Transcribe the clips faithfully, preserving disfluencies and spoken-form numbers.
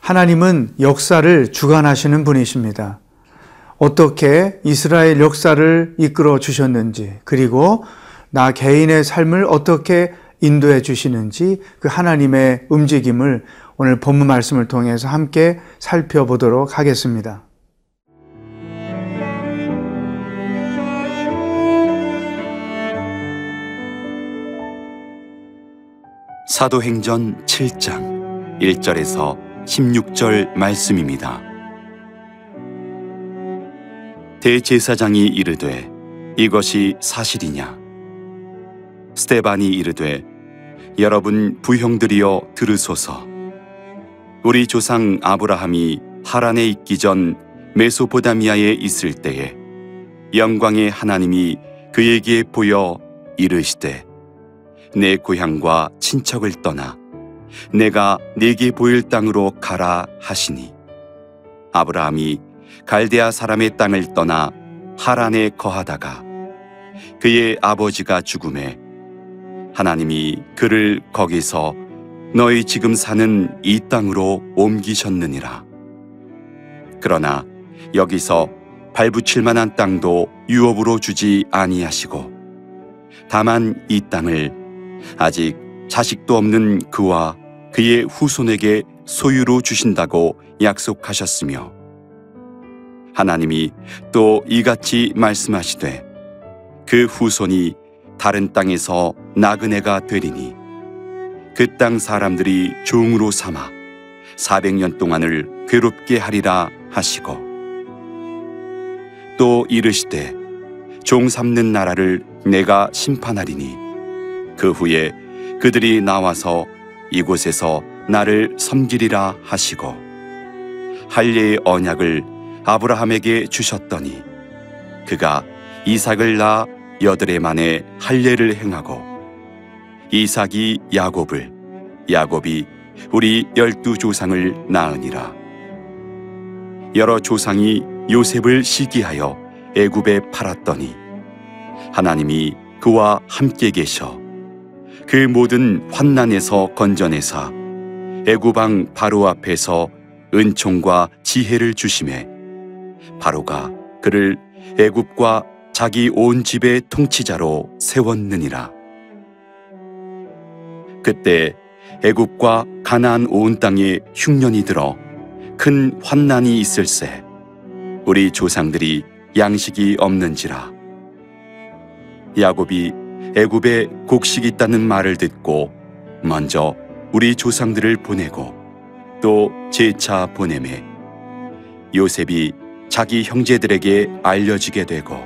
하나님은 역사를 주관하시는 분이십니다. 어떻게 이스라엘 역사를 이끌어 주셨는지, 그리고 나 개인의 삶을 어떻게 인도해 주시는지 그 하나님의 움직임을 오늘 본문 말씀을 통해서 함께 살펴보도록 하겠습니다. 사도행전 칠 장 일 절에서 십육 절 말씀입니다. 대제사장이 이르되 이것이 사실이냐? 스데반이 이르되 여러분 부형들이여 들으소서. 우리 조상 아브라함이 하란에 있기 전 메소포다미아에 있을 때에 영광의 하나님이 그에게 보여 이르시되 내 고향과 친척을 떠나 내가 네게 보일 땅으로 가라 하시니 아브라함이 갈대아 사람의 땅을 떠나 하란에 거하다가 그의 아버지가 죽음에 하나님이 그를 거기서 너희 지금 사는 이 땅으로 옮기셨느니라. 그러나 여기서 발붙일 만한 땅도 유업으로 주지 아니하시고 다만 이 땅을 아직 자식도 없는 그와 그의 후손에게 소유로 주신다고 약속하셨으며 하나님이 또 이같이 말씀하시되 그 후손이 다른 땅에서 나그네가 되리니 그 땅 사람들이 종으로 삼아 사백 년 동안을 괴롭게 하리라 하시고 또 이르시되 종 삼는 나라를 내가 심판하리니 그 후에 그들이 나와서 이곳에서 나를 섬기리라 하시고 할례의 언약을 아브라함에게 주셨더니 그가 이삭을 낳아 여드레 만에 할례를 행하고 이삭이 야곱을 야곱이 우리 열두 조상을 낳으니라. 여러 조상이 요셉을 시기하여 애굽에 팔았더니 하나님이 그와 함께 계셔 그 모든 환난에서 건져내사 애굽 왕 바로 앞에서 은총과 지혜를 주심에 바로가 그를 애굽과 자기 온 집의 통치자로 세웠느니라. 그때 애굽과 가나안 온 땅에 흉년이 들어 큰 환난이 있을세 우리 조상들이 양식이 없는지라. 야곱이 애굽에 곡식이 있다는 말을 듣고 먼저 우리 조상들을 보내고 또 재차 보내매 요셉이 자기 형제들에게 알려지게 되고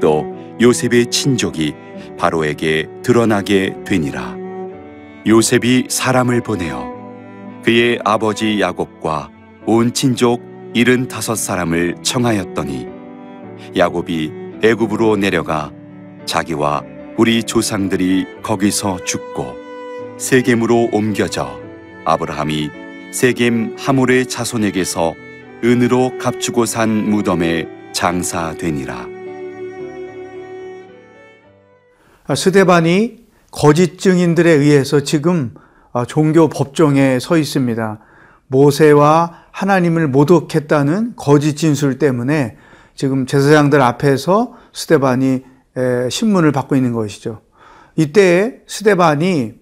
또 요셉의 친족이 바로에게 드러나게 되니라. 요셉이 사람을 보내어 그의 아버지 야곱과 온 친족 일흔다섯 사람을 청하였더니 야곱이 애굽으로 내려가 자기와 우리 조상들이 거기서 죽고 세겜으로 옮겨져 아브라함이 세겜 하몰의 자손에게서 은으로 값주고 산 무덤에 장사되니라. 스데반이 거짓 증인들에 의해서 지금 종교 법정에 서 있습니다. 모세와 하나님을 모독했다는 거짓 진술 때문에 지금 제사장들 앞에서 스데반이 신문을 받고 있는 것이죠. 이때 스데반이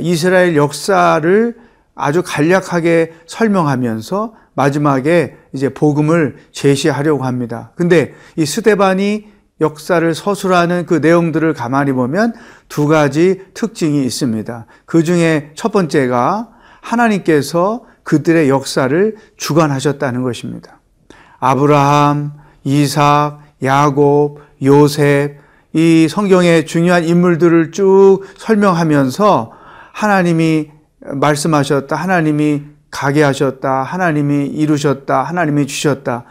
이스라엘 역사를 아주 간략하게 설명하면서 마지막에 이제 복음을 제시하려고 합니다. 근데 이 스데반이 역사를 서술하는 그 내용들을 가만히 보면 두 가지 특징이 있습니다. 그 중에 첫 번째가 하나님께서 그들의 역사를 주관하셨다는 것입니다. 아브라함, 이삭, 야곱, 요셉, 이 성경의 중요한 인물들을 쭉 설명하면서 하나님이 말씀하셨다. 하나님이 가게 하셨다. 하나님이 이루셨다. 하나님이 주셨다.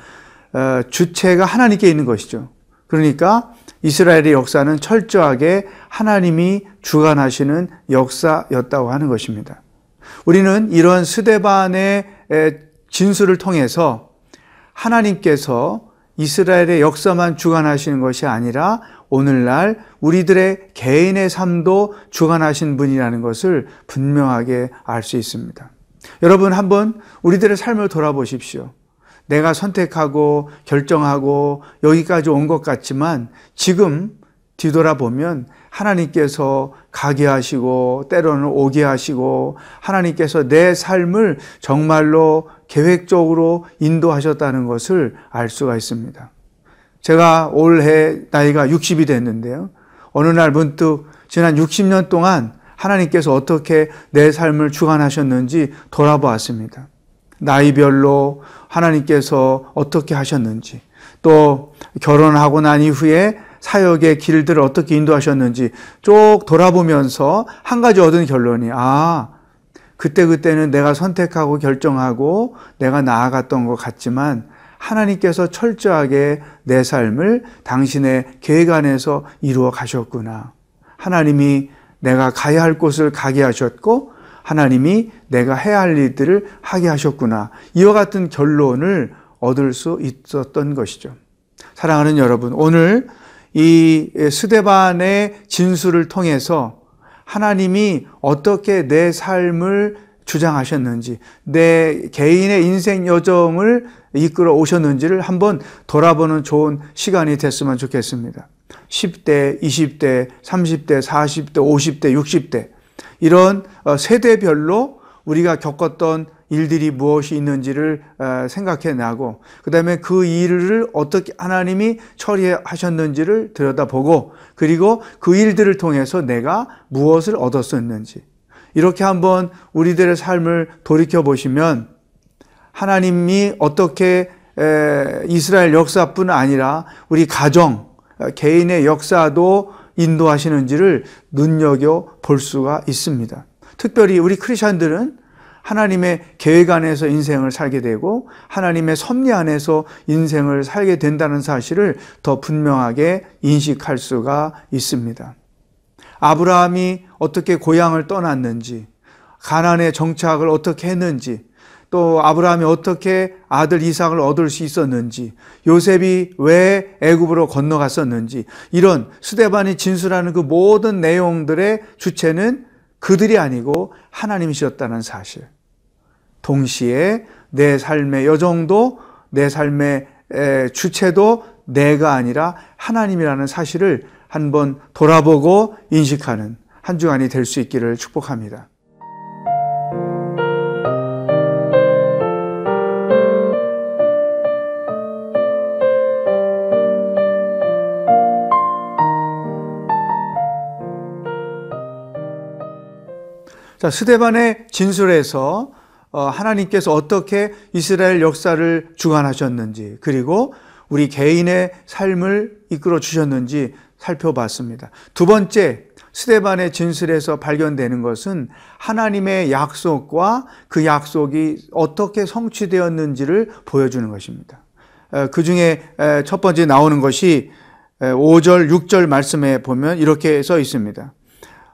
주체가 하나님께 있는 것이죠. 그러니까 이스라엘의 역사는 철저하게 하나님이 주관하시는 역사였다고 하는 것입니다. 우리는 이런 스데반의 진술을 통해서 하나님께서 이스라엘의 역사만 주관하시는 것이 아니라 오늘날 우리들의 개인의 삶도 주관하신 분이라는 것을 분명하게 알 수 있습니다. 여러분, 한번 우리들의 삶을 돌아보십시오. 내가 선택하고 결정하고 여기까지 온 것 같지만 지금 뒤돌아보면 하나님께서 가게 하시고 때로는 오게 하시고 하나님께서 내 삶을 정말로 계획적으로 인도하셨다는 것을 알 수가 있습니다. 제가 올해 나이가 육십이 됐는데요. 어느 날 문득 지난 육십 년 동안 하나님께서 어떻게 내 삶을 주관하셨는지 돌아보았습니다. 나이별로 하나님께서 어떻게 하셨는지, 또 결혼하고 난 이후에 사역의 길들을 어떻게 인도하셨는지 쭉 돌아보면서 한 가지 얻은 결론이, 아, 그때그때는 내가 선택하고 결정하고 내가 나아갔던 것 같지만 하나님께서 철저하게 내 삶을 당신의 계획 안에서 이루어 가셨구나. 하나님이 내가 가야 할 곳을 가게 하셨고 하나님이 내가 해야 할 일들을 하게 하셨구나. 이와 같은 결론을 얻을 수 있었던 것이죠. 사랑하는 여러분, 오늘 이 스데반의 진술을 통해서 하나님이 어떻게 내 삶을 주장하셨는지, 내 개인의 인생 여정을 이끌어 오셨는지를 한번 돌아보는 좋은 시간이 됐으면 좋겠습니다. 십 대, 이십 대, 삼십 대, 사십 대, 오십 대, 육십 대, 이런 세대별로 우리가 겪었던 일들이 무엇이 있는지를 생각해내고, 그 다음에 그 일을 어떻게 하나님이 처리하셨는지를 들여다보고, 그리고 그 일들을 통해서 내가 무엇을 얻었었는지, 이렇게 한번 우리들의 삶을 돌이켜보시면 하나님이 어떻게 이스라엘 역사뿐 아니라 우리 가정, 개인의 역사도 인도하시는지를 눈여겨볼 수가 있습니다. 특별히 우리 크리스천들은 하나님의 계획 안에서 인생을 살게 되고 하나님의 섭리 안에서 인생을 살게 된다는 사실을 더 분명하게 인식할 수가 있습니다. 아브라함이 어떻게 고향을 떠났는지, 가나안에 정착을 어떻게 했는지, 또 아브라함이 어떻게 아들 이삭을 얻을 수 있었는지, 요셉이 왜 애굽으로 건너갔었는지, 이런 스데반이 진술하는 그 모든 내용들의 주체는 그들이 아니고 하나님이셨다는 사실. 동시에 내 삶의 여정도 내 삶의 주체도 내가 아니라 하나님이라는 사실을 한번 돌아보고 인식하는 한 주간이 될 수 있기를 축복합니다. 자, 스데반의 진술에서 하나님께서 어떻게 이스라엘 역사를 주관하셨는지, 그리고 우리 개인의 삶을 이끌어 주셨는지 살펴봤습니다. 두 번째, 스데반의 진술에서 발견되는 것은 하나님의 약속과 그 약속이 어떻게 성취되었는지를 보여주는 것입니다. 그 중에 첫 번째 나오는 것이 오 절, 육 절 말씀에 보면 이렇게 써 있습니다.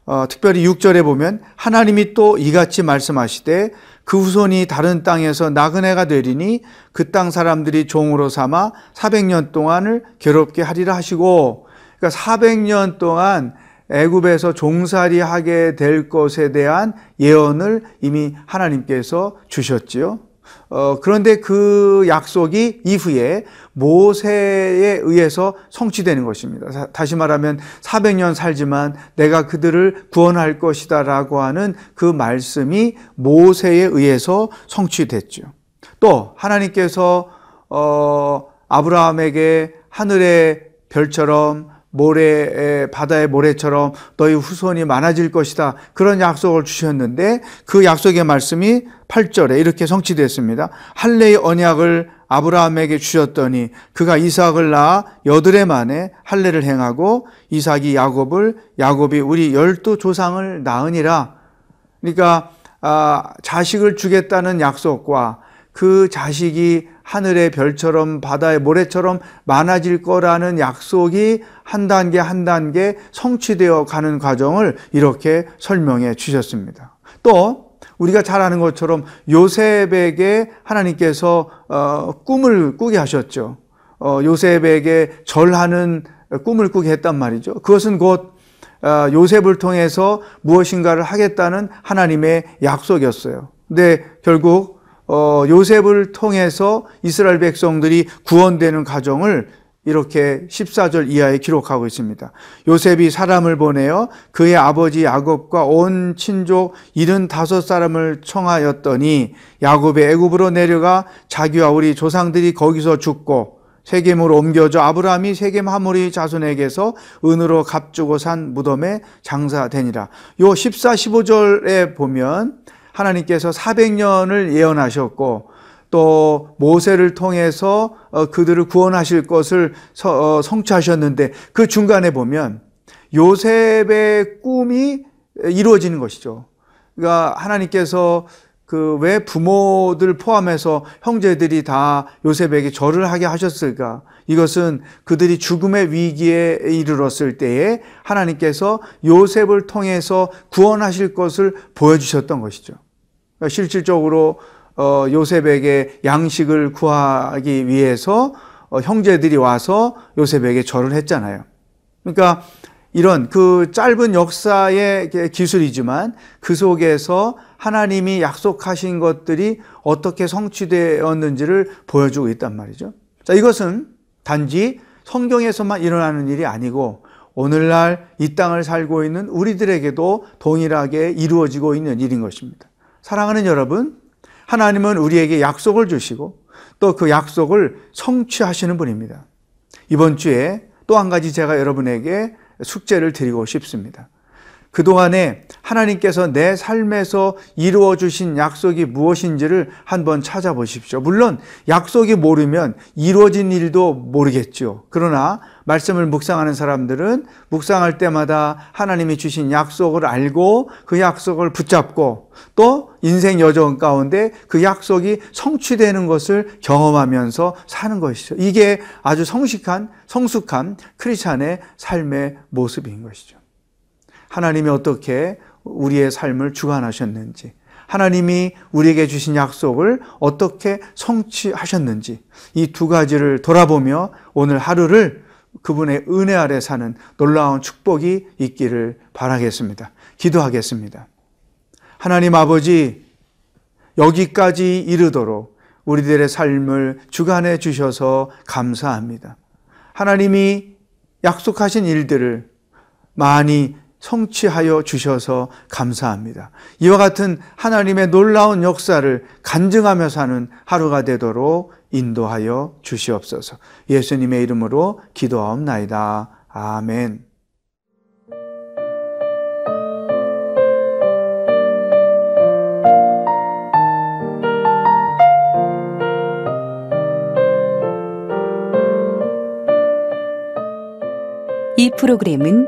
어, 특별히 육 절에 보면 하나님이 또 이같이 말씀하시되 그 후손이 다른 땅에서 나그네가 되리니 그 땅 사람들이 종으로 삼아 사백 년 동안을 괴롭게 하리라 하시고, 그러니까 사백 년 동안 애굽에서 종살이하게 될 것에 대한 예언을 이미 하나님께서 주셨지요. 어, 그런데 그 약속이 이후에 모세에 의해서 성취되는 것입니다. 다시 말하면 사백 년 살지만 내가 그들을 구원할 것이다 라고 하는 그 말씀이 모세에 의해서 성취됐죠. 또 하나님께서 어, 아브라함에게 하늘의 별처럼 모래, 바다의 모래처럼 너희 후손이 많아질 것이다, 그런 약속을 주셨는데 그 약속의 말씀이 팔 절에 이렇게 성취됐습니다. 할례의 언약을 아브라함에게 주셨더니 그가 이삭을 낳아 여드레 만에 할례를 행하고 이삭이 야곱을, 야곱이 우리 열두 조상을 낳으니라. 그러니까 아, 자식을 주겠다는 약속과 그 자식이 하늘의 별처럼 바다의 모래처럼 많아질 거라는 약속이 한 단계 한 단계 성취되어 가는 과정을 이렇게 설명해 주셨습니다. 또 우리가 잘 아는 것처럼 요셉에게 하나님께서 어, 꿈을 꾸게 하셨죠. 어, 요셉에게 절하는 꿈을 꾸게 했단 말이죠. 그것은 곧 어, 요셉을 통해서 무엇인가를 하겠다는 하나님의 약속이었어요. 근데 결국 어, 요셉을 통해서 이스라엘 백성들이 구원되는 과정을 이렇게 십사 절 이하에 기록하고 있습니다. 요셉이 사람을 보내어 그의 아버지 야곱과 온 친족 칠십오 사람을 청하였더니 야곱이 애굽으로 내려가 자기와 우리 조상들이 거기서 죽고 세겜으로 옮겨져 아브라함이 세겜 하모리 자손에게서 은으로 값주고 산 무덤에 장사되니라. 요 십사, 십오 절에 보면 하나님께서 사백 년을 예언하셨고 또 모세를 통해서 그들을 구원하실 것을 성취하셨는데 그 중간에 보면 요셉의 꿈이 이루어지는 것이죠. 그러니까 하나님께서 그 왜 부모들 포함해서 형제들이 다 요셉에게 절을 하게 하셨을까? 이것은 그들이 죽음의 위기에 이르렀을 때에 하나님께서 요셉을 통해서 구원하실 것을 보여주셨던 것이죠. 그러니까 실질적으로 어, 요셉에게 양식을 구하기 위해서 어, 형제들이 와서 요셉에게 절을 했잖아요. 그러니까 이런 그 짧은 역사의 기술이지만 그 속에서 하나님이 약속하신 것들이 어떻게 성취되었는지를 보여주고 있단 말이죠. 자, 이것은 단지 성경에서만 일어나는 일이 아니고 오늘날 이 땅을 살고 있는 우리들에게도 동일하게 이루어지고 있는 일인 것입니다. 사랑하는 여러분, 하나님은 우리에게 약속을 주시고 또 그 약속을 성취하시는 분입니다. 이번 주에 또 한 가지 제가 여러분에게 숙제를 드리고 싶습니다. 그동안에 하나님께서 내 삶에서 이루어 주신 약속이 무엇인지를 한번 찾아보십시오. 물론 약속이 모르면 이루어진 일도 모르겠죠. 그러나 말씀을 묵상하는 사람들은 묵상할 때마다 하나님이 주신 약속을 알고 그 약속을 붙잡고 또 인생 여정 가운데 그 약속이 성취되는 것을 경험하면서 사는 것이죠. 이게 아주 성숙한, 성숙한 크리스찬의 삶의 모습인 것이죠. 하나님이 어떻게 우리의 삶을 주관하셨는지, 하나님이 우리에게 주신 약속을 어떻게 성취하셨는지 이 두 가지를 돌아보며 오늘 하루를 그분의 은혜 아래 사는 놀라운 축복이 있기를 바라겠습니다. 기도하겠습니다. 하나님 아버지, 여기까지 이르도록 우리들의 삶을 주관해 주셔서 감사합니다. 하나님이 약속하신 일들을 많이 성취하여 주셔서 감사합니다. 이와 같은 하나님의 놀라운 역사를 간증하며 사는 하루가 되도록 인도하여 주시옵소서. 예수님의 이름으로 기도하옵나이다. 아멘. 이 프로그램은